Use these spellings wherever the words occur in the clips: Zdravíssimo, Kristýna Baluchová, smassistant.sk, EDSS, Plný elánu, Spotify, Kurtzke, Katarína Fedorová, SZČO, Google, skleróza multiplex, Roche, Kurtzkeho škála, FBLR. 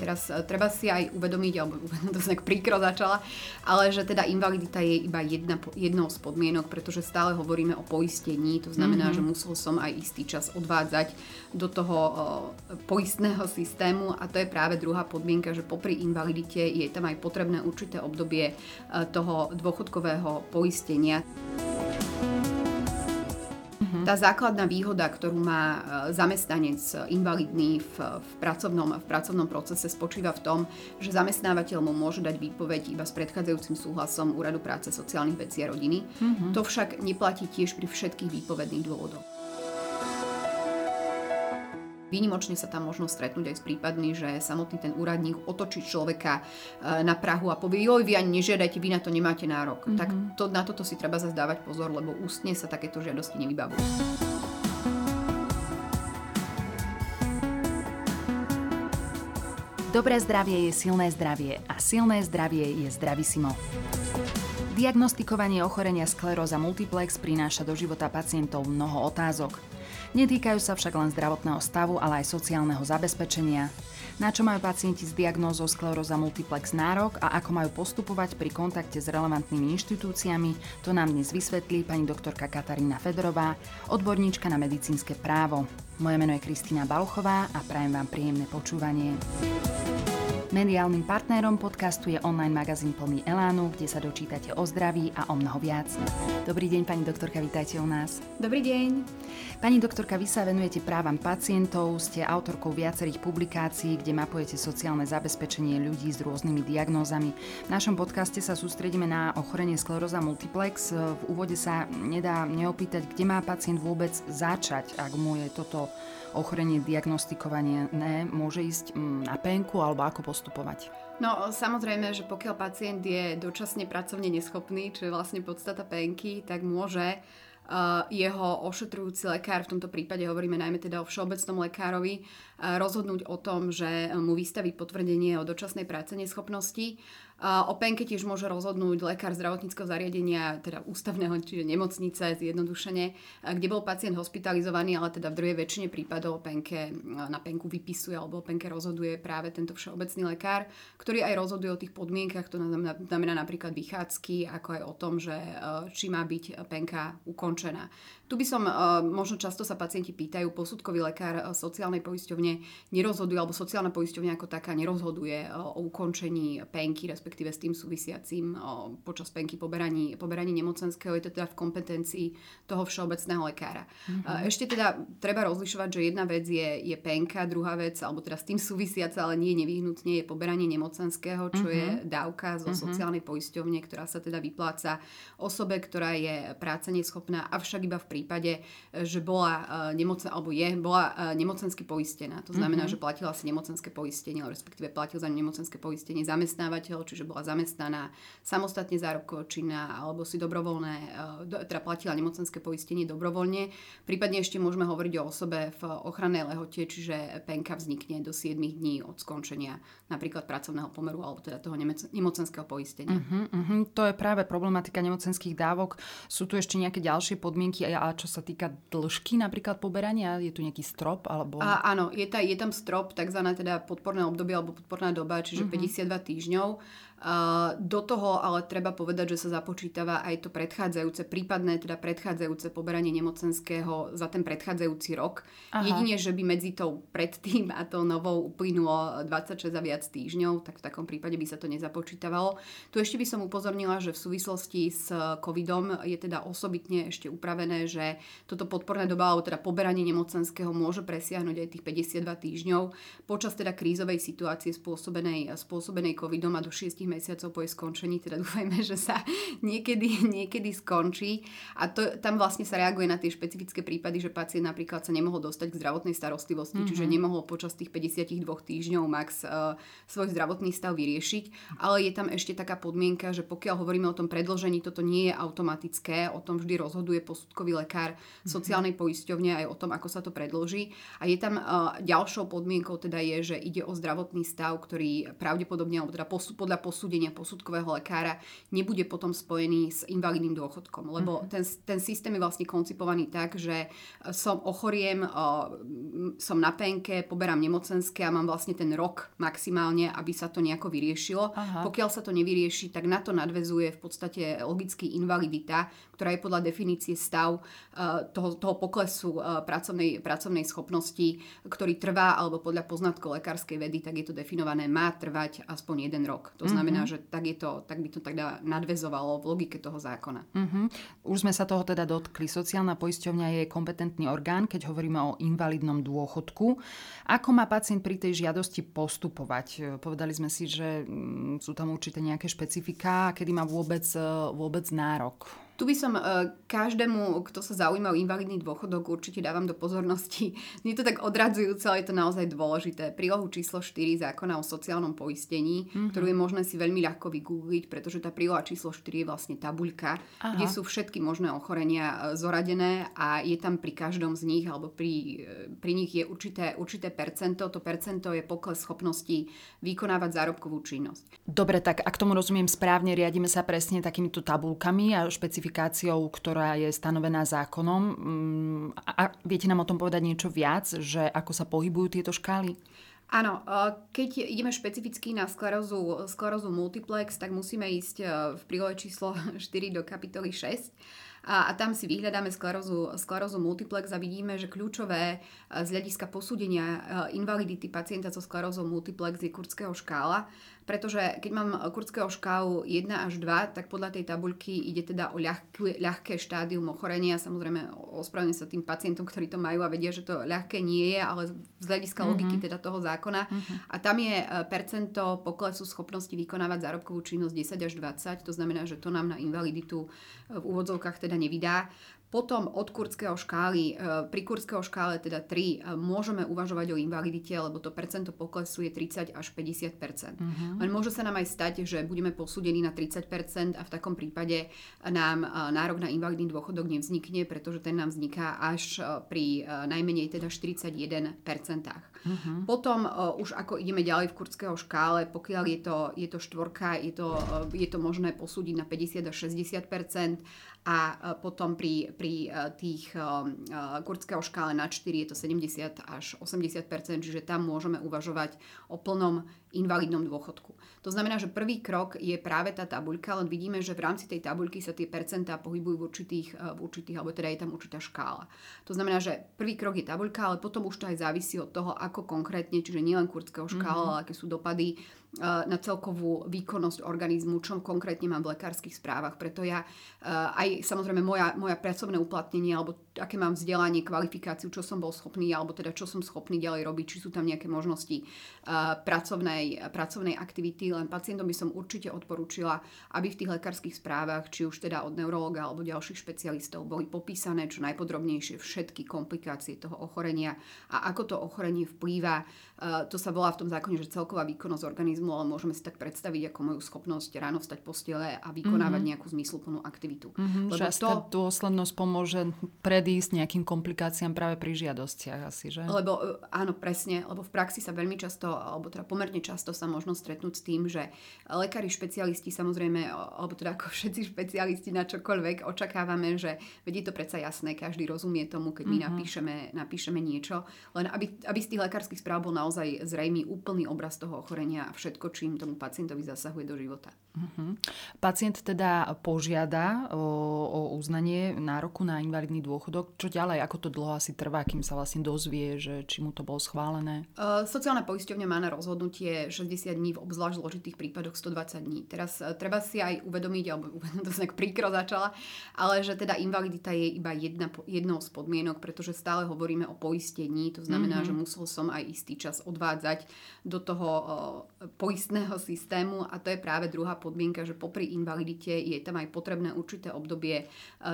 Teraz treba si aj uvedomiť, alebo to som tak príkro začala, ale že teda invalidita je iba jednou z podmienok, pretože stále hovoríme o poistení, to znamená, že musel som aj istý čas odvádzať do toho poistného systému a to je práve druhá podmienka, že popri invalidite je tam aj potrebné určité obdobie toho dôchodkového poistenia. Tá základná výhoda, ktorú má zamestnanec invalidný v pracovnom procese, spočíva v tom, že zamestnávateľ mu môže dať výpoveď iba s predchádzajúcim súhlasom Úradu práce, sociálnych vecí a rodiny. To však neplatí tiež pri všetkých výpovedných dôvodoch. Výnimočne sa tam možno stretnúť aj s prípadmi, že samotný ten úradník otočí človeka na prahu a povie, joj, vy ani nežiadajte, vy na to nemáte nárok. Tak na toto si treba zase dávať pozor, lebo ústne sa takéto žiadosti nevybavujú. Dobré zdravie je silné zdravie a silné zdravie je Zdravíssimo. Diagnostikovanie ochorenia skleróza multiplex prináša do života pacientov mnoho otázok. Netýkajú sa však len zdravotného stavu, ale aj sociálneho zabezpečenia. Na čo majú pacienti s diagnózou skleróza multiplex nárok a ako majú postupovať pri kontakte s relevantnými inštitúciami, to nám dnes vysvetlí pani doktorka Katarína Fedorová, odborníčka na medicínske právo. Moje meno je Kristýna Baluchová a prajem vám príjemné počúvanie. Mediálnym partnerom podcastu je online magazín Plný elánu, kde sa dočítate o zdraví a o mnoho viac. Dobrý deň, pani doktorka, vítajte u nás. Dobrý deň. Pani doktorka, vy sa venujete právam pacientov, ste autorkou viacerých publikácií, kde mapujete sociálne zabezpečenie ľudí s rôznymi diagnózami. V našom podcaste sa sústredíme na ochorenie skleróza multiplex. V úvode sa nedá neopýtať, kde má pacient vôbec začať, ak mu je toto ochorenie diagnostikovanie môže ísť na penku alebo ako postupovať? No samozrejme, že pokiaľ pacient je dočasne pracovne neschopný, čo je vlastne podstata penky, tak môže jeho ošetrujúci lekár, v tomto prípade hovoríme najmä teda o všeobecnom lekárovi, rozhodnúť o tom, že mu vystaví potvrdenie o dočasnej práce neschopnosti. O penke tiež môže rozhodnúť lekár zdravotníckeho zariadenia, teda ústavného, čiže nemocnice zjednodušene, kde bol pacient hospitalizovaný, ale teda v druhej väčšine prípadov na penku vypisuje alebo o penke rozhoduje práve tento všeobecný lekár, ktorý aj rozhoduje o tých podmienkach, to znamená napríklad vychádzky, ako aj o tom, že či má byť penka ukončená. Tu by som, možno často sa pacienti pýtajú, posudkový lekár sociálnej poisťovne nerozhoduje, alebo sociálna poisťovňa ako taká nerozhoduje o ukončení penky, respektíve s tým súvisiacím počas penky poberaní nemocenského, je to teda v kompetencii toho všeobecného lekára. Ešte teda treba rozlišovať, že jedna vec je penka, druhá vec, alebo teda s tým súvisiaca, ale nie nevyhnutne, je poberanie nemocenského, čo je dávka zo sociálnej poisťovne, ktorá sa teda vypláca osobe, ktorá je práceneschopná, avšak iba v prípade, že bola nemocensky poistená. To znamená, že platila si nemocenské poistenie, respektíve platil za nemocenské poistenie zamestnávateľ, čiže bola zamestnaná samostatne zárobkovo činná alebo si teda platila nemocenské poistenie dobrovoľne. Prípadne ešte môžeme hovoriť o osobe v ochrannej lehote, čiže penka vznikne do 7 dní od skončenia napríklad pracovného pomeru alebo teda toho nemocenského poistenia. To je práve problematika nemocenských dávok. Sú tu ešte nejaké ďalšie podmienky, a čo sa týka dĺžky napríklad poberania, je tu nejaký strop? Alebo... Áno, je tam strop, takzvané teda podporné obdobie alebo podporná doba, čiže 52 týždňov. Do toho ale treba povedať, že sa započítava aj to predchádzajúce poberanie nemocenského za ten predchádzajúci rok. Jedine, že by medzi tou predtým a tou novou uplynulo 26 a viac týždňov, tak v takom prípade by sa to nezapočítavalo. Tu ešte by som upozornila, že v súvislosti s covidom je teda osobitne ešte upravené, že toto podporné doba, alebo teda poberanie nemocenského môže presiahnuť aj tých 52 týždňov. Počas teda krízovej situácie spôsobenej covidom a do 6 mesiacov po jej skončení, teda dúfajme, že sa niekedy skončí. A to, tam vlastne sa reaguje na tie špecifické prípady, že pacient napríklad sa nemohol dostať k zdravotnej starostlivosti, čiže nemohol počas tých 52 týždňov max svoj zdravotný stav vyriešiť. Ale je tam ešte taká podmienka, že pokiaľ hovoríme o tom predĺžení, toto nie je automatické, o tom vždy rozhoduje posudkový lekár sociálnej poisťovne aj o tom, ako sa to predĺži. A je tam ďalšou podmienkou teda je, že ide o zdravotný stav, ktorý pravdepodobne alebo teda podľa posúdenia posudkového lekára nebude potom spojený s invalidným dôchodkom, lebo ten systém je vlastne koncipovaný tak, že som ochoriem, som na penke, poberám nemocenské a mám vlastne ten rok maximálne, aby sa to nejako vyriešilo. Aha. Pokiaľ sa to nevyrieši, tak na to nadväzuje v podstate logicky invalidita, ktorá je podľa definície stav toho poklesu pracovnej schopnosti, ktorý trvá, alebo podľa poznatkov lekárskej vedy, tak je to definované, má trvať aspoň 1 rok. To znamená, že tak by to tak nadväzovalo v logike toho zákona. Už sme sa toho teda dotkli. Sociálna poisťovňa je kompetentný orgán, keď hovoríme o invalidnom dôchodku. Ako má pacient pri tej žiadosti postupovať? Povedali sme si, že sú tam určite nejaké špecifiká, kedy má vôbec nárok. Tu by som každému, kto sa zaujíma o invalidný dôchodok, určite dávam do pozornosti. Nie je to tak odradzujúce, ale je to naozaj dôležité. Prílohu číslo 4 zákona o sociálnom poistení, ktorú je možné si veľmi ľahko vygoogliť, pretože tá príloha číslo 4 je vlastne tabuľka, kde sú všetky možné ochorenia zoradené a je tam pri každom z nich, alebo pri nich je určité percento. To percento je pokles schopnosti vykonávať zárobkovú činnosť. Dobre, tak ak tomu rozumiem správne, riadime sa presne takýmito tabuľkami a špecifikáciou, ktorá je stanovená zákonom. A viete nám o tom povedať niečo viac, že ako sa pohybujú tieto škály? Áno, keď ideme špecificky na sklerózu multiplex, tak musíme ísť v prílohe číslo 4 do kapitoly 6. A tam si vyhľadáme sklerózu multiplex a vidíme, že kľúčové z hľadiska posúdenia invalidity pacienta so sklerózou multiplex je Kurtzkeho škála, pretože keď mám Kurtzkeho škálu 1 až 2, tak podľa tej tabuľky ide teda o ľahké štádium ochorenia. Samozrejme, ospravedlňujem sa tým pacientom, ktorí to majú a vedia, že to ľahké nie je, ale z hľadiska logiky teda toho zákona. A tam je percento poklesu schopnosti vykonávať zárobkovú činnosť 10 až 20, to znamená, že to nám na invaliditu v úvodzovkách teda nevydá. Potom od Kurtzkeho škály, pri Kurtzkeho škále teda 3, môžeme uvažovať o invalidite, lebo to percento poklesu je 30 až 50%. Len môže sa nám aj stať, že budeme posúdení na 30% a v takom prípade nám nárok na invalidný dôchodok nevznikne, pretože ten nám vzniká až pri najmenej teda 41%. Potom už ako ideme ďalej v Kurtzkeho škále, pokiaľ je to štvorka, je to možné posúdiť na 50 až 60%. A potom pri tých Kurtzkeho škále na 4 je to 70 až 80%, čiže tam môžeme uvažovať o plnom invalidnom dôchodku. To znamená, že prvý krok je práve tá tabuľka, len vidíme, že v rámci tej tabuľky sa tie percentá pohybujú v určitých, alebo teda je tam určitá škála. To znamená, že prvý krok je tabuľka, ale potom už to aj závisí od toho, ako konkrétne, čiže nielen Kurtzkeho škála, ale aké sú dopady na celkovú výkonnosť organizmu, čo konkrétne mám v lekárskych správach. Preto ja aj samozrejme moja pracovné uplatnenie, alebo aké mám vzdelanie, kvalifikáciu, čo som bol schopný, alebo teda čo som schopný ďalej robiť, či sú tam nejaké možnosti pracovnej aktivity. Len pacientom by som určite odporúčila, aby v tých lekárskych správach, či už teda od neurologa alebo ďalších špecialistov, boli popísané čo najpodrobnejšie všetky komplikácie toho ochorenia a ako to ochorenie vplýva. To sa volá v tom zákone, že celková výkonnosť organizmu, ale môžeme si tak predstaviť ako moju schopnosť ráno vstať z postele a vykonávať nejakú zmysluplnú aktivitu. Lebo tá dôslednosť pomôže predísť nejakým komplikáciám práve pri žiadostiach asi, že? Lebo áno, presne, lebo v praxi sa veľmi často, alebo teda pomerne často sa možno stretnúť s tým, že lekári špecialisti samozrejme, alebo teda ako všetci špecialisti na čokoľvek, očakávame, že vedie to predsa jasné, každý rozumie tomu, keď my napíšeme niečo, len aby z tých lekárskych správ bol naozaj zrejmý úplný obraz toho ochorenia a všetko, čím tomu pacientovi zasahuje do života. Pacient teda požiada o uznanie nároku na invalidný dôchodok. Čo ďalej? Ako to dlho asi trvá, kým sa vlastne dozvie, že či mu to bolo schválené? Sociálna poisťovňa má na rozhodnutie 60 dní, v obzvlášť zložitých prípadoch 120 dní. Teraz treba si aj uvedomiť, alebo to sa tak príkro začala, ale že teda invalidita je iba jednou z podmienok, pretože stále hovoríme o poistení. To znamená, že musel som aj istý čas odvádzať do toho poistného systému a to je práve druhá podmienka, že popri invalidite je tam aj potrebné určité obdobie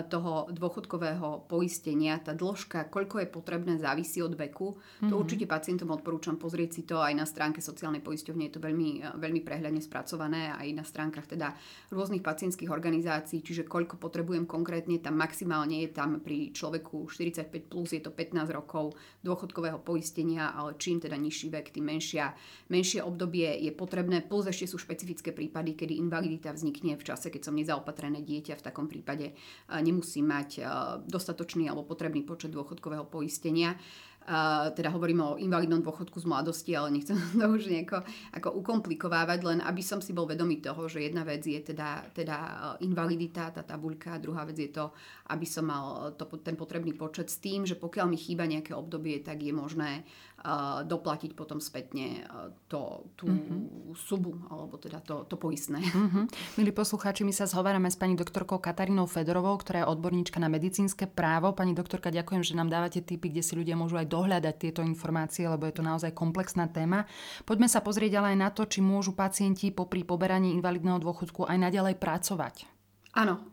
toho dôchodkového poistenia. Tá dĺžka, koľko je potrebné, závisí od veku. To určite pacientom odporúčam pozrieť si to aj na stránke sociálnej poisťovne, je to veľmi, veľmi prehľadne spracované aj na stránkach teda rôznych pacientských organizácií, čiže koľko potrebujem konkrétne, tam maximálne je tam pri človeku 45 plus je to 15 rokov dôchodkového poistenia, ale čím teda nižší vek, tým menšie obdobie je potrebné, plus ešte sú špecifické prípady, kedy invalidita vznikne v čase, keď som nezaopatrené dieťa. V takom prípade nemusí mať dostatočný alebo potrebný počet dôchodkového poistenia. Teda hovoríme o invalidnom dôchodku z mladosti, ale nechcem to už nejako ako ukomplikovávať, len aby som si bol vedomý toho, že jedna vec je teda invalidita, tá tabuľka, druhá vec je to, aby som mal ten potrebný počet s tým, že pokiaľ mi chýba nejaké obdobie, tak je možné doplatiť potom spätne tú subu, alebo teda to poistné. Milí poslucháči, my sa zhovárame s pani doktorkou Katarínou Fedorovou, ktorá je odborníčka na medicínske právo. Pani doktorka, ďakujem, že nám dávate tipy, kde si ľudia môžu aj dohľadať tieto informácie, lebo je to naozaj komplexná téma. Poďme sa pozrieť ale aj na to, či môžu pacienti popri poberaní invalidného dôchodku aj naďalej pracovať. Áno,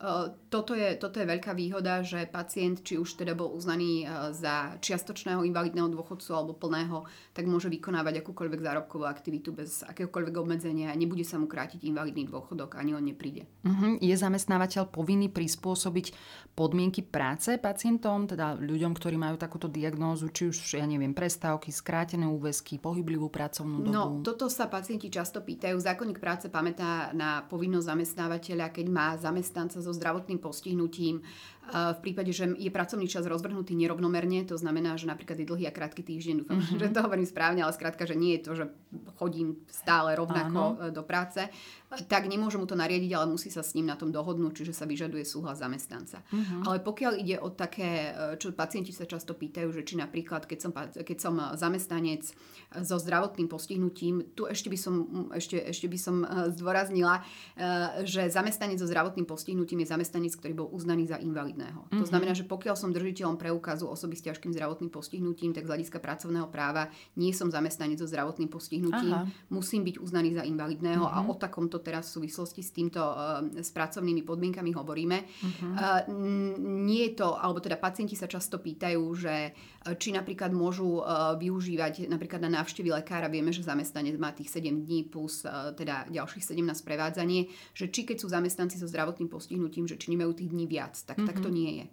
toto je veľká výhoda, že pacient, či už teda bol uznaný za čiastočného invalidného dôchodcu alebo plného, tak môže vykonávať akúkoľvek zárobkovú aktivitu bez akéhokoľvek obmedzenia a nebude sa mu krátiť invalidný dôchodok, ani on nepríde. Je zamestnávateľ povinný prispôsobiť podmienky práce pacientom, teda ľuďom, ktorí majú takúto diagnózu, či už, ja neviem, prestávky, skrátené úväzky, pohyblivú pracovnú dobu? No, toto sa pacienti často pýtajú. Zákonník práce pamätá na povinnosť zamestnávateľa, keď má zamestnanca so zdravotným postihnutím. V prípade, že je pracovný čas rozvrhnutý nerovnomerne, to znamená, že napríklad je dlhý a krátky týždeň, dúfam, že to hovorím správne, ale skrátka, že nie je to, že chodím stále rovnako do práce, tak nemôže mu to nariadiť, ale musí sa s ním na tom dohodnúť, čiže sa vyžaduje súhlas zamestnanca. Ale pokiaľ ide o také, čo pacienti sa často pýtajú, že či napríklad, keď som zamestnanec so zdravotným postihnutím, tu ešte by som zdôraznila, že zamestnanec so zdravotným postihnutím je zamestnanec, ktorý bol uznaný za invalidného. To znamená, že pokiaľ som držiteľom preukazu osoby s ťažkým zdravotným postihnutím, tak z hľadiska pracovného práva nie som zamestnanec so zdravotným postihnutím, musím byť uznaný za invalidného a o takomto teraz v súvislosti s týmto s pracovnými podmienkami hovoríme. Nie je to, alebo teda pacienti sa často pýtajú, že či napríklad môžu využívať napríklad na návštevy lekára, vieme, že zamestnanec má tých 7 dní plus teda ďalších 17 prevádzanie, že či keď sú zamestnanci so zdravotným postihnutím, že či nemajú tých dní viac, tak to nie je.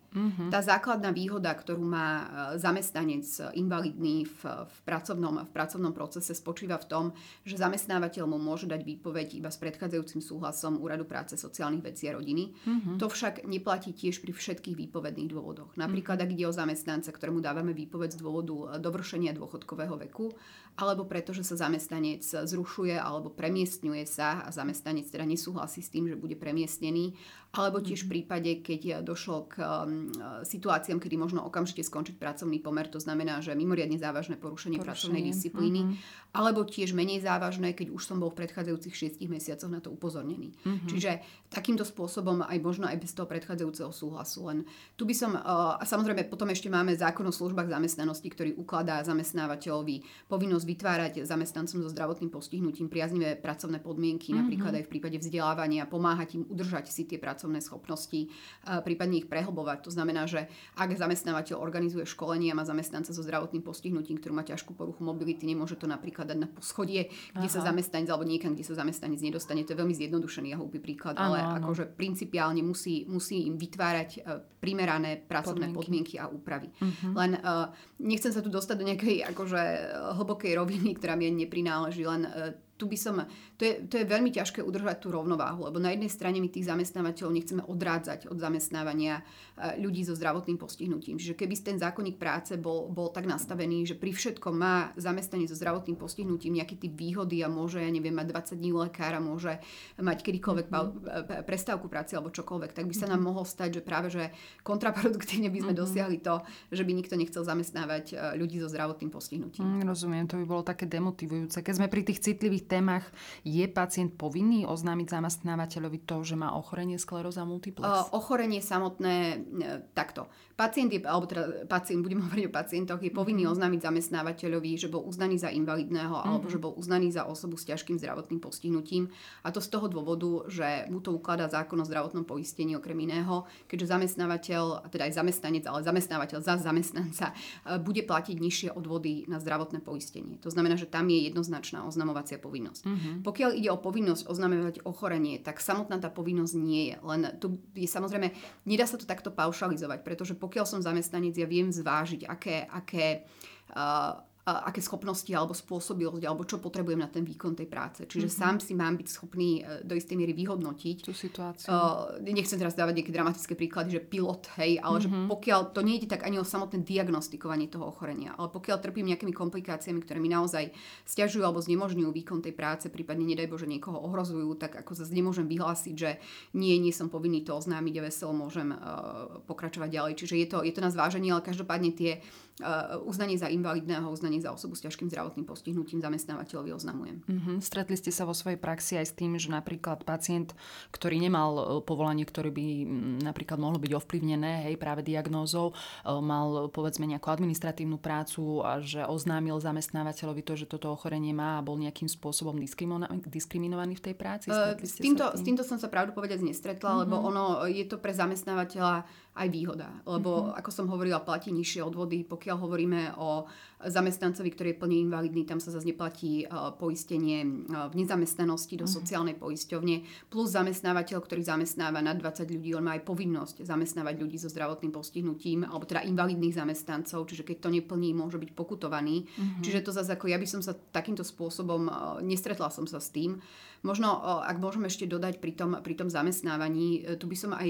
Tá základná výhoda, ktorú má zamestnanec invalidný v pracovnom procese, spočíva v tom, že zamestnávateľ mu môže dať výpoveď iba s predchádzajúcim súhlasom Úradu práce, sociálnych vecí a rodiny. To však neplatí tiež pri všetkých výpovedných dôvodoch. Napríklad, ak ide o zamestnanca, ktorému dávame výpoveď z dôvodu dovršenia dôchodkového veku, alebo preto, že sa zamestnanec zrušuje alebo premiestňuje sa a zamestnanec teda nesúhlasí s tým, že bude premiestnený, alebo tiež v prípade, keď došlo k situáciám, kedy možno okamžite skončiť pracovný pomer, to znamená, že mimoriadne závažné porušenie pracovnej disciplíny, alebo tiež menej závažné, keď už som bol v predchádzajúcich 6 mesiacoch na to upozornený. Čiže takýmto spôsobom aj možno aj bez toho predchádzajúceho súhlasu. Len tu by som, a samozrejme potom ešte máme zákon o službách zamestnanosti, ktorý ukladá zamestnávateľovi povinnosť vytvárať zamestnancom so zdravotným postihnutím priaznivé pracovné podmienky, napríklad aj v prípade vzdelávania, pomáhať im udržať si tie pracovné schopnosti, prípadne ich prehlbovať. To znamená, že ak zamestnávateľ organizuje školenie a má zamestnanca so zdravotným postihnutím, ktorý má ťažkú poruchu mobility, nemôže to napríklad dať na poschodie, kde sa zamestnanec alebo niekam, kde sa zamestnanec nedostane. To je veľmi zjednodušený a hlúpy príklad, ale akože principiálne musí im vytvárať primerané pracovné podmienky a úpravy. Len nechcem sa tu dostať do nejakej akože hlbokej roviny, ktorá mi neprináleží, len to je veľmi ťažké udržať tú rovnováhu, lebo na jednej strane my tých zamestnávateľov nechceme odrádzať od zamestnávania ľudí so zdravotným postihnutím. Čiže keby ten zákonník práce bol tak nastavený, že pri všetkom má zamestnanie so zdravotným postihnutím nejaký typ výhody a môže, ja neviem, mať 20 dní u lekára, môže mať kedykoľvek prestávku práce alebo čokoľvek, tak by sa nám mohlo stať, že práve že kontraproduktívne by sme dosiahli to, že by nikto nechcel zamestnávať ľudí so zdravotným postihnutím. Rozumiem, to by bolo také demotivujúce. Keď sme pri tých citlivých témach, je pacient povinný oznámiť zamestnávateľovi to, že má ochorenie skleróza multiplex? Ochorenie samotné takto. Budem hovoriť o pacientoch, je povinný oznámiť zamestnávateľovi, že bol uznaný za invalidného alebo že bol uznaný za osobu s ťažkým zdravotným postihnutím. A to z toho dôvodu, že mu to ukladá zákon o zdravotnom poistení okrem iného, keďže zamestnávateľ, teda aj zamestnanec, ale zamestnávateľ za zamestnanca bude platiť nižšie odvody na zdravotné poistenie. To znamená, že tam je jednoznačná oznamovacia povinnosť. Pokiaľ ide o povinnosť oznamovať ochorenie, tak samotná tá povinnosť nie je. Len tu je samozrejme, nedá sa to takto paušalizovať, pretože pokiaľ som zamestnanec, ja viem zvážiť, aké aké schopnosti alebo spôsobilosť, alebo čo potrebujem na ten výkon tej práce. Čiže sám si mám byť schopný do istej miery vyhodnotiť tú situáciu. Nechcem teraz dávať nejaké dramatické príklady, že pilot, hej, ale že pokiaľ to nejde tak ani o samotné diagnostikovanie toho ochorenia, ale pokiaľ trpím nejakými komplikáciami, ktoré mi naozaj sťažujú alebo znemožňujú výkon tej práce, prípadne nedaj Bože niekoho ohrozujú, tak ako sa nemôžem vyhlásiť, že nie som povinný to oznámiť a veselo môžem pokračovať ďalej. Čiže je to na zváženie, ale každopádne tie uznanie za invalidného, uznanie za osobu s ťažkým zdravotným postihnutím zamestnávateľovi oznamujem. Stretli ste sa vo svojej praxi aj s tým, že napríklad pacient, ktorý nemal povolanie, ktoré by napríklad mohlo byť ovplyvnené, hej, práve diagnózou, mal povedzme nejakú administratívnu prácu a že oznámil zamestnávateľovi to, že toto ochorenie má a bol nejakým spôsobom diskriminovaný v tej práci? S týmto som sa pravdu povedať nestretla, lebo ono je to pre zamestnávateľa aj výhoda, lebo ako som hovorila, platí nižšie odvody. Pokiaľ hovoríme o zamestnancovi, ktorý je plne invalidný, tam sa zase neplatí poistenie v nezamestnanosti do sociálnej poisťovne, plus zamestnávateľ, ktorý zamestnáva nad 20 ľudí, on má aj povinnosť zamestnávať ľudí so zdravotným postihnutím, alebo teda invalidných zamestnancov, čiže keď to neplní, môže byť pokutovaný. Čiže to zase ako ja by som sa takýmto spôsobom nestretla som sa s tým. Možno ak môžem ešte dodať pri tom zamestnávaní, tu by som aj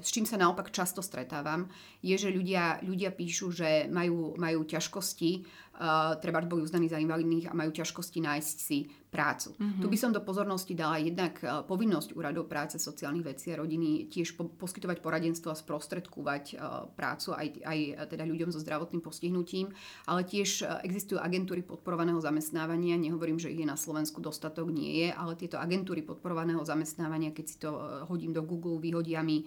s čím sa naopak často stretávam, je, že ľudia píšu, že majú ťažkosti, treba boli uznaní za invalidných a majú ťažkosti nájsť si prácu. Tu by som do pozornosti dala jednak povinnosť úradov práce, sociálnych vecí a rodiny tiež poskytovať poradenstvo a sprostredkovať prácu aj teda ľuďom so zdravotným postihnutím, ale tiež existujú agentúry podporovaného zamestnávania, nehovorím, že ich je na Slovensku dostatok, nie je, ale tieto agentúry podporovaného zamestnávania, keď si to hodím do Google, vyhodia mi,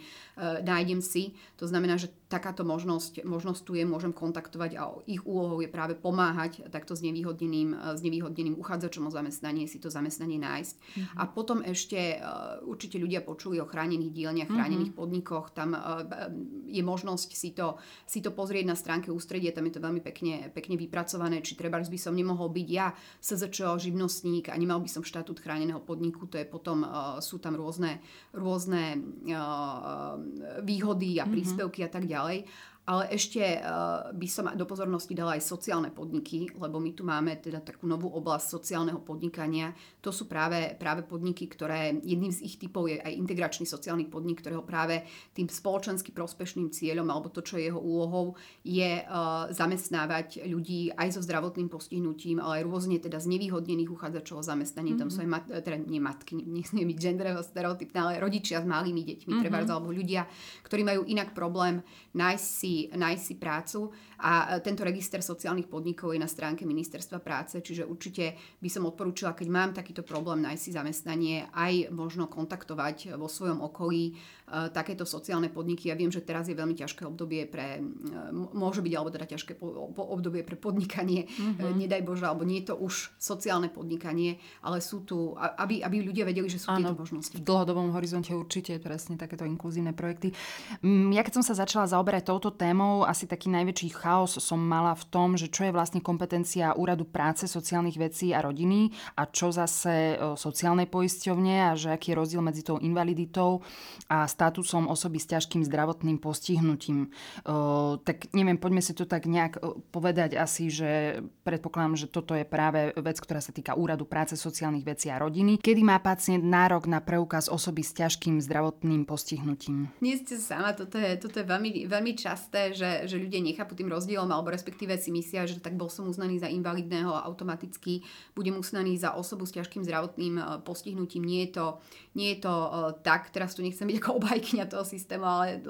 nájdem si, to znamená, že takáto možnosť tu je, môžem kontaktovať a ich úlohou je práve pomáhať takto znevýhodneným uchádzačom o zamestnanie, si to zamestnanie nájsť. A potom ešte určite ľudia počuli o chránených dielniach, chránených podnikoch. Tam je možnosť si to pozrieť na stránke ústredia, tam je to veľmi pekne vypracované, či trebárs by som nemohol byť ja SZČO živnostník a nemal by som štatút chráneného podniku. To je potom, sú tam rôzne výhody a príspevky a tak ďalej. Ale ešte by som do pozornosti dala aj sociálne podniky, lebo my tu máme teda takú novú oblasť sociálneho podnikania. To sú práve podniky, ktoré jedným z ich typov je aj integračný sociálny podnik, ktorého práve tým spoločensky prospešným cieľom alebo to, čo je jeho úlohou, je zamestnávať ľudí aj so zdravotným postihnutím, ale aj rôzne teda znevýhodnených uchádzačov o zamestnanie. Tam sú aj matky, nechcem byť genderovo stereotypné, ale rodičia s malými deťmi, trebárs, alebo ľudia, ktorí majú inak problém nájsť si prácu, a tento register sociálnych podnikov je na stránke Ministerstva práce, čiže určite by som odporúčila, keď mám takýto problém nájsť si zamestnanie, aj možno kontaktovať vo svojom okolí takéto sociálne podniky. Ja viem, že teraz je veľmi ťažké obdobie ťažké obdobie pre podnikanie, nedaj Bože, alebo nie je to už sociálne podnikanie, ale sú tu, aby ľudia vedeli, že sú tieto možnosti. V dlhodobom horizonte určite presne takéto inkluzívne projekty. Ja keď som sa začala zaoberať touto témou, asi taký najväčší chaos som mala v tom, že čo je vlastne kompetencia úradu práce, sociálnych vecí a rodiny a čo zase sociálnej poisťovne a že aký je rozdiel medzi tou invaliditou a statusom osoby s ťažkým zdravotným postihnutím. Tak neviem, poďme si to tak nejak povedať asi, že predpokladám, že toto je práve vec, ktorá sa týka úradu práce, sociálnych vecí a rodiny. Kedy má pacient nárok na preukaz osoby s ťažkým zdravotným postihnutím? Nie ste sama, toto je veľmi, veľmi časté, že ľudia nechápu tým rozdielom, alebo respektíve si myslia, že tak bol som uznaný za invalidného a automaticky budem uznaný za osobu s ťažkým zdravotným postihnutím. Nie je to tak, teraz tu nechcem byť ako obhajkyňa toho systému, ale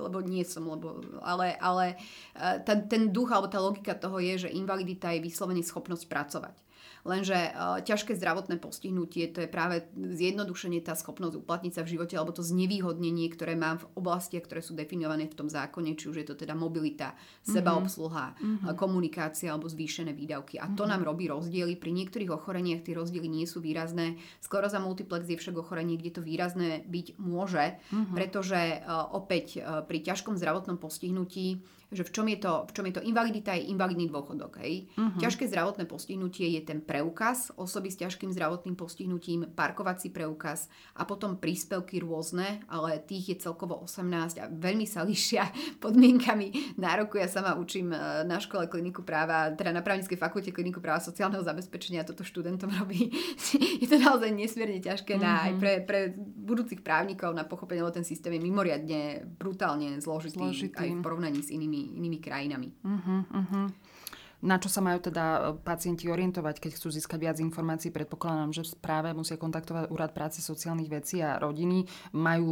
ten duch alebo tá logika toho je, že invalidita je vyslovene schopnosť pracovať. Lenže ťažké zdravotné postihnutie, to je práve zjednodušenie, tá schopnosť uplatniť sa v živote, alebo to znevýhodnenie, ktoré mám v oblastiach, ktoré sú definované v tom zákone, či už je to teda mobilita, sebaobsluha, komunikácia alebo zvýšené výdavky. A to nám robí rozdiely. Pri niektorých ochoreniach tie rozdiely nie sú výrazné. Skleróza multiplex je však ochorenie, kde to výrazné byť môže, pretože opäť pri ťažkom zdravotnom postihnutí, že v čom je to invalidita, je invalidný dôchodok. Ťažké zdravotné postihnutie je ten preukaz osoby s ťažkým zdravotným postihnutím, parkovací preukaz a potom príspevky rôzne, ale tých je celkovo 18 a veľmi sa líšia podmienkami nároku. Ja sama učím na škole kliniku práva, teda na právnickej fakulte kliniku práva sociálneho zabezpečenia, toto študentom robí. Je to naozaj nesmierne ťažké aj pre budúcich právnikov na pochopenie, lebo ten systém je mimoriadne brutálne zložitý. Aj v porovnaní s inými krajinami. Na čo sa majú teda pacienti orientovať, keď chcú získať viac informácií? Predpokladám, že práve musia kontaktovať Úrad práce, sociálnych vecí a rodiny. Majú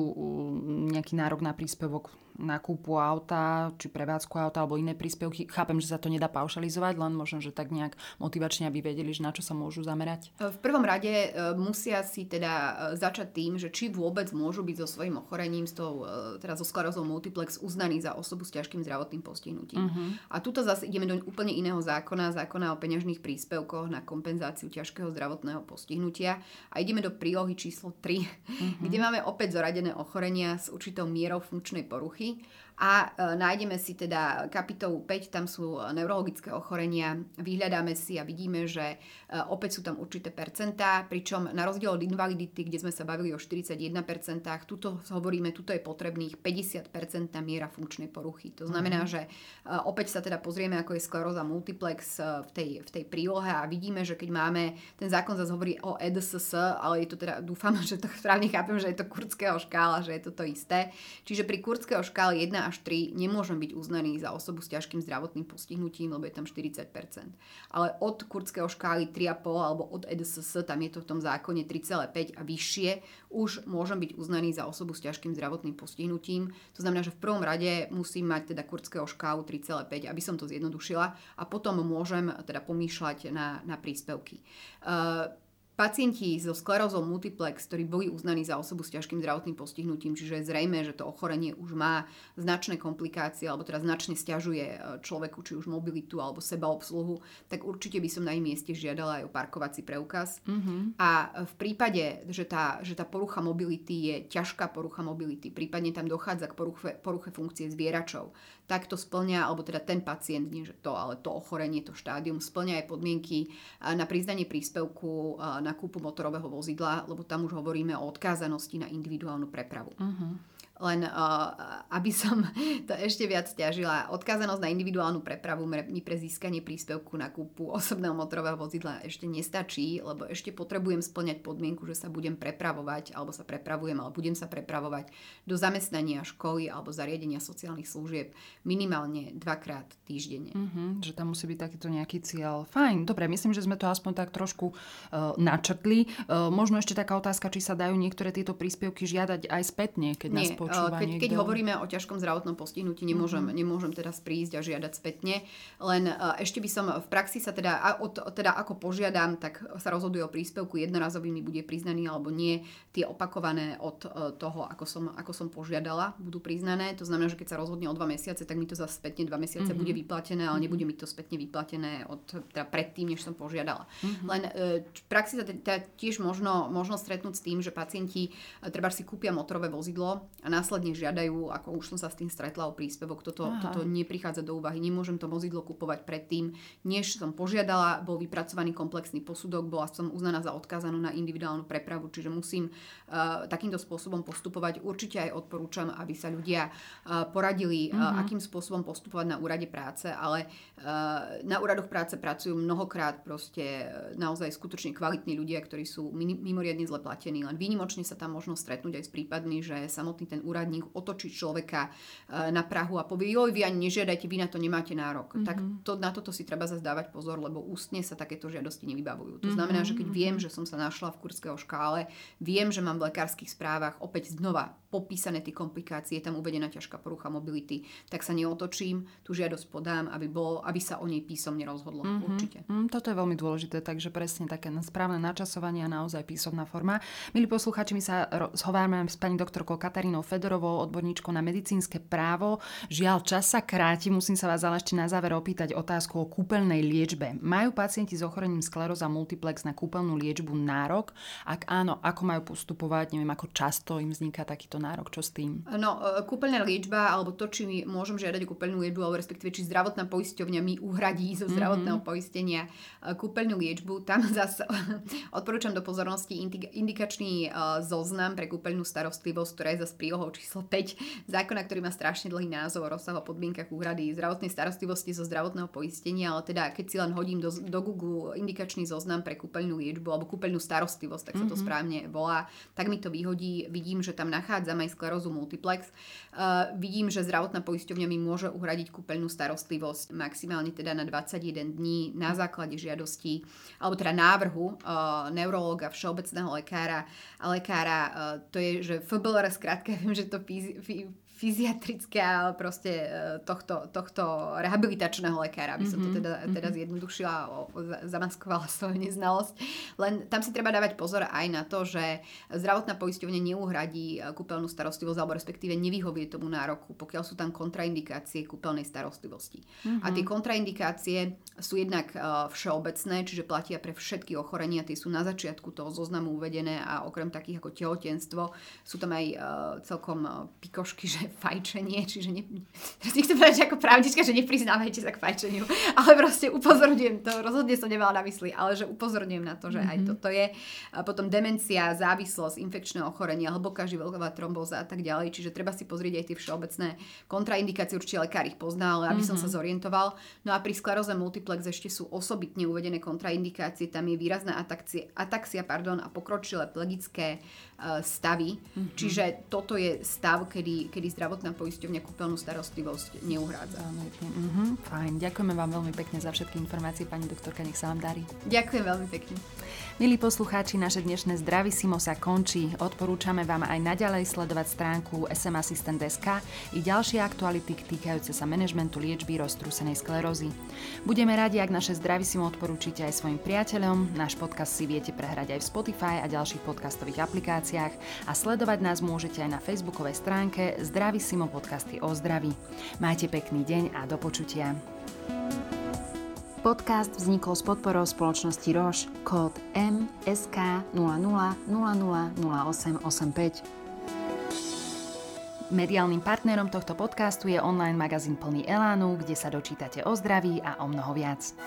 nejaký nárok na príspevok na kúpu auta, či prevádzku auta, alebo iné príspevky. Chápem, že sa to nedá paušalizovať, len možno, že tak nejak motivačne, aby vedeli, že na čo sa môžu zamerať. V prvom rade musia si teda začať tým, že či vôbec môžu byť so svojím ochorením, teda so sklerózou multiplex, uznaní za osobu s ťažkým zdravotným postihnutím. A tuto zase ideme do úplne iného zákona o peňažných príspevkoch na kompenzáciu ťažkého zdravotného postihnutia a ideme do prílohy číslo 3, kde máme opäť zoradené ochorenia s určitou mierou funkčnej poruchy a nájdeme si teda kapitolu 5, tam sú neurologické ochorenia, vyhľadáme si a vidíme, že opäť sú tam určité percentá, pričom na rozdiel od invalidity, kde sme sa bavili o 41%, tuto je potrebných 50% miera funkčnej poruchy. To znamená, že opäť sa teda pozrieme, ako je skleróza multiplex v tej prílohe a vidíme, že keď máme, ten zákon zase hovorí o EDSS, ale je to teda, dúfam, že to správne chápem, že je to Kurtzkeho škála, že je to isté. Čiže pri Kurtzkeho škále 1 až 3 nemôžem byť uznaný za osobu s ťažkým zdravotným postihnutím, lebo je tam 40%. Ale od Kurtzkeho škály 3,5 alebo od EDSS, tam je to v tom zákone 3,5 a vyššie, už môžem byť uznaný za osobu s ťažkým zdravotným postihnutím. To znamená, že v prvom rade musím mať teda Kurtzkeho škálu 3,5, aby som to zjednodušila. A potom môžem teda pomýšľať na príspevky. Pacienti so sklerózou multiplex, ktorí boli uznaní za osobu s ťažkým zdravotným postihnutím, čiže je zrejme, že to ochorenie už má značné komplikácie alebo teda značne sťažuje človeku či už mobilitu alebo sebaobsluhu, tak určite by som na ich mieste žiadala aj o parkovací preukaz. A v prípade, že tá porucha mobility je ťažká porucha mobility, prípadne tam dochádza k poruche funkcie zvieračov, tak to splňa, alebo teda ten pacient, nie že to, ale to ochorenie, to štádium splňa aj podmienky na priznanie príspevku na kúpu motorového vozidla, lebo tam už hovoríme o odkázanosti na individuálnu prepravu. Len aby som to ešte viac ťažila, odkázanosť na individuálnu prepravu mi pre získanie príspevku na kúpu osobného motorového vozidla ešte nestačí, lebo ešte potrebujem spĺňať podmienku, že sa budem prepravovať, alebo sa prepravujem, ale budem sa prepravovať do zamestnania, školy alebo zariadenia sociálnych služieb minimálne 2-krát týždenne. Že tam musí byť takýto nejaký cieľ. Fajn, dobre, myslím, že sme to aspoň tak trošku načrtli. Možno ešte taká otázka, či sa dajú niektoré tieto príspevky žiadať aj spätne, keď nás počúva. Keď hovoríme o ťažkom zdravotnom postihnutí, nemôžem teraz prísť a žiadať spätne, len ešte by som v praxi sa teda ako požiadam, tak sa rozhoduje o príspevku, jednorazový mi bude priznaný alebo nie, tie opakované od toho, ako som požiadala, budú priznané. To znamená, že keď sa rozhodne o 2 mesiace, tak mi to za spätne 2 mesiace bude vyplatené, ale nebude mi to spätne vyplatené teda predtým, než som požiadala. Len v praxi sa teda tiež možno stretnúť s tým, že pacienti treba si kúpia motorové vozidlo a následne žiadajú, ako už som sa s tým stretla, o príspevok. Toto neprichádza do úvahy. Nemôžem to vozidlo kupovať predtým, než som požiadala, bol vypracovaný komplexný posudok, bola som uznaná za odkázanú na individuálnu prepravu, čiže musím takýmto spôsobom postupovať. Určite aj odporúčam, aby sa ľudia poradili, akým spôsobom postupovať na úrade práce, ale na úradoch práce pracujú mnohokrát proste naozaj skutočne kvalitní ľudia, ktorí sú mimoriadne zle platení. Len výnimočne sa tam možno stretnúť aj s prípadmi, že samotný ten úradník otočí človeka na prahu a povie, joj, vy ani nežiadajte, vy na to nemáte nárok. Tak na toto si treba dávať pozor, lebo ústne sa takéto žiadosti nevybavujú. To znamená, že keď viem, že som sa našla v Kurtzkeho škále, viem, že mám v lekárskych správach opäť znova popísané tie komplikácie, je tam uvedená ťažká porucha mobility, tak sa neotočím, tú žiadosť podám, aby sa o nej písomne rozhodlo. Určite. Toto je veľmi dôležité, takže presne také správne načasovanie a naozaj písomná forma. Milí poslucháči, my sa zhovárame s pani doktorkou Katarínou Fedorovou, odborníčkou na medicínske právo. Žiaľ, čas sa kráti, musím sa vás ale ešte na záver opýtať otázku o kúpeľnej liečbe. Majú pacienti s ochorením skleróza multiplex na kúpeľnú liečbu nárok? Ak áno, ako majú postupovať? Neviem, ako často im vzniká takýto nárok, čo s tým? No, kúpeľná liečba alebo to, či môžem žiadať kúpeľnú liečbu, alebo respektíve či zdravotná poisťovňa mi uhradí zo zdravotného poistenia kúpeľnú liečbu, tam zase odporúčam do pozornosti indikačný zoznam pre kúpeľnú starostlivosť, ktorá je zase prílohou číslo 5 zákona, ktorý má strašne dlhý názov o rozsahu a podmienkach úhrady zdravotnej starostlivosti zo zdravotného poistenia, ale teda keď si len hodím do Google indikačný zoznam pre kúpeľnú liečbu alebo kúpeľnú starostlivosť, tak sa to správne volá, tak mi to vyhodí. Vidím, že tam nachádzam aj sklerózu multiplex. Vidím, že zdravotná poisťovňa mi môže uhradiť kúpeľnú starostlivosť maximálne teda na 21 dní na základe žiadosti alebo teda návrhu neurológa, všeobecného lekára a lekára, to je, že FBLR skrátka, viem, že to fyziatrická, ale proste tohto rehabilitačného lekára, aby som to teda zjednodušila, zamaskovala svoju neznalosť. Len tam si treba dávať pozor aj na to, že zdravotná poisťovňa neuhradí kúpeľnú starostlivosť, alebo respektíve nevyhovie tomu nároku, pokiaľ sú tam kontraindikácie kúpeľnej starostlivosti. A tie kontraindikácie sú jednak všeobecné, čiže platia pre všetky ochorenia, tie sú na začiatku toho zoznamu uvedené a okrem takých ako tehotenstvo sú tam aj celkom pikošky, že fajčenie, čiže teraz nechcem povedať, že ako pravdička, že nepriznávajte sa k fajčeniu, ale proste upozorňujem to, rozhodne som nemala na mysli, ale že upozorňujem na to, že aj toto je. A potom demencia, závislosť, infekčné ochorenia, hlboká živelková trombóza a tak ďalej, čiže treba si pozrieť aj tie všeobecné kontraindikácie, určite lekár ich pozná, ale aby som sa zorientoval. No a pri skleróze multiplex ešte sú osobitne uvedené kontraindikácie, tam je výrazná ataxia, a pokročilé plegické stavy. Čiže toto je stav, kedy zdravotná poisťovňa kúpeľnú starostlivosť neuhrádza. Fajn, ďakujeme vám veľmi pekne za všetky informácie, pani doktorka, nech sa vám darí. Ďakujem veľmi pekne. Milí poslucháči, naše dnešné Zdravíssimo sa končí. Odporúčame vám aj naďalej sledovať stránku smassistant.sk i ďalšie aktuality týkajúce sa manažmentu liečby roztrúsenej sklerózy. Budeme radi, ak naše Zdravíssimo odporúčite aj svojim priateľom. Náš podcast si viete prehrať aj v Spotify a ďalších podcastových aplikáciách a sledovať nás môžete aj na facebookovej stránke Zdravíssimo podcasty o zdraví. Majte pekný deň a do počutia. Podcast vznikol s podporou spoločnosti Roche, kód MSK00000885. Mediálnym partnerom tohto podcastu je online magazín Plný elánu, kde sa dočítate o zdraví a o mnoho viac.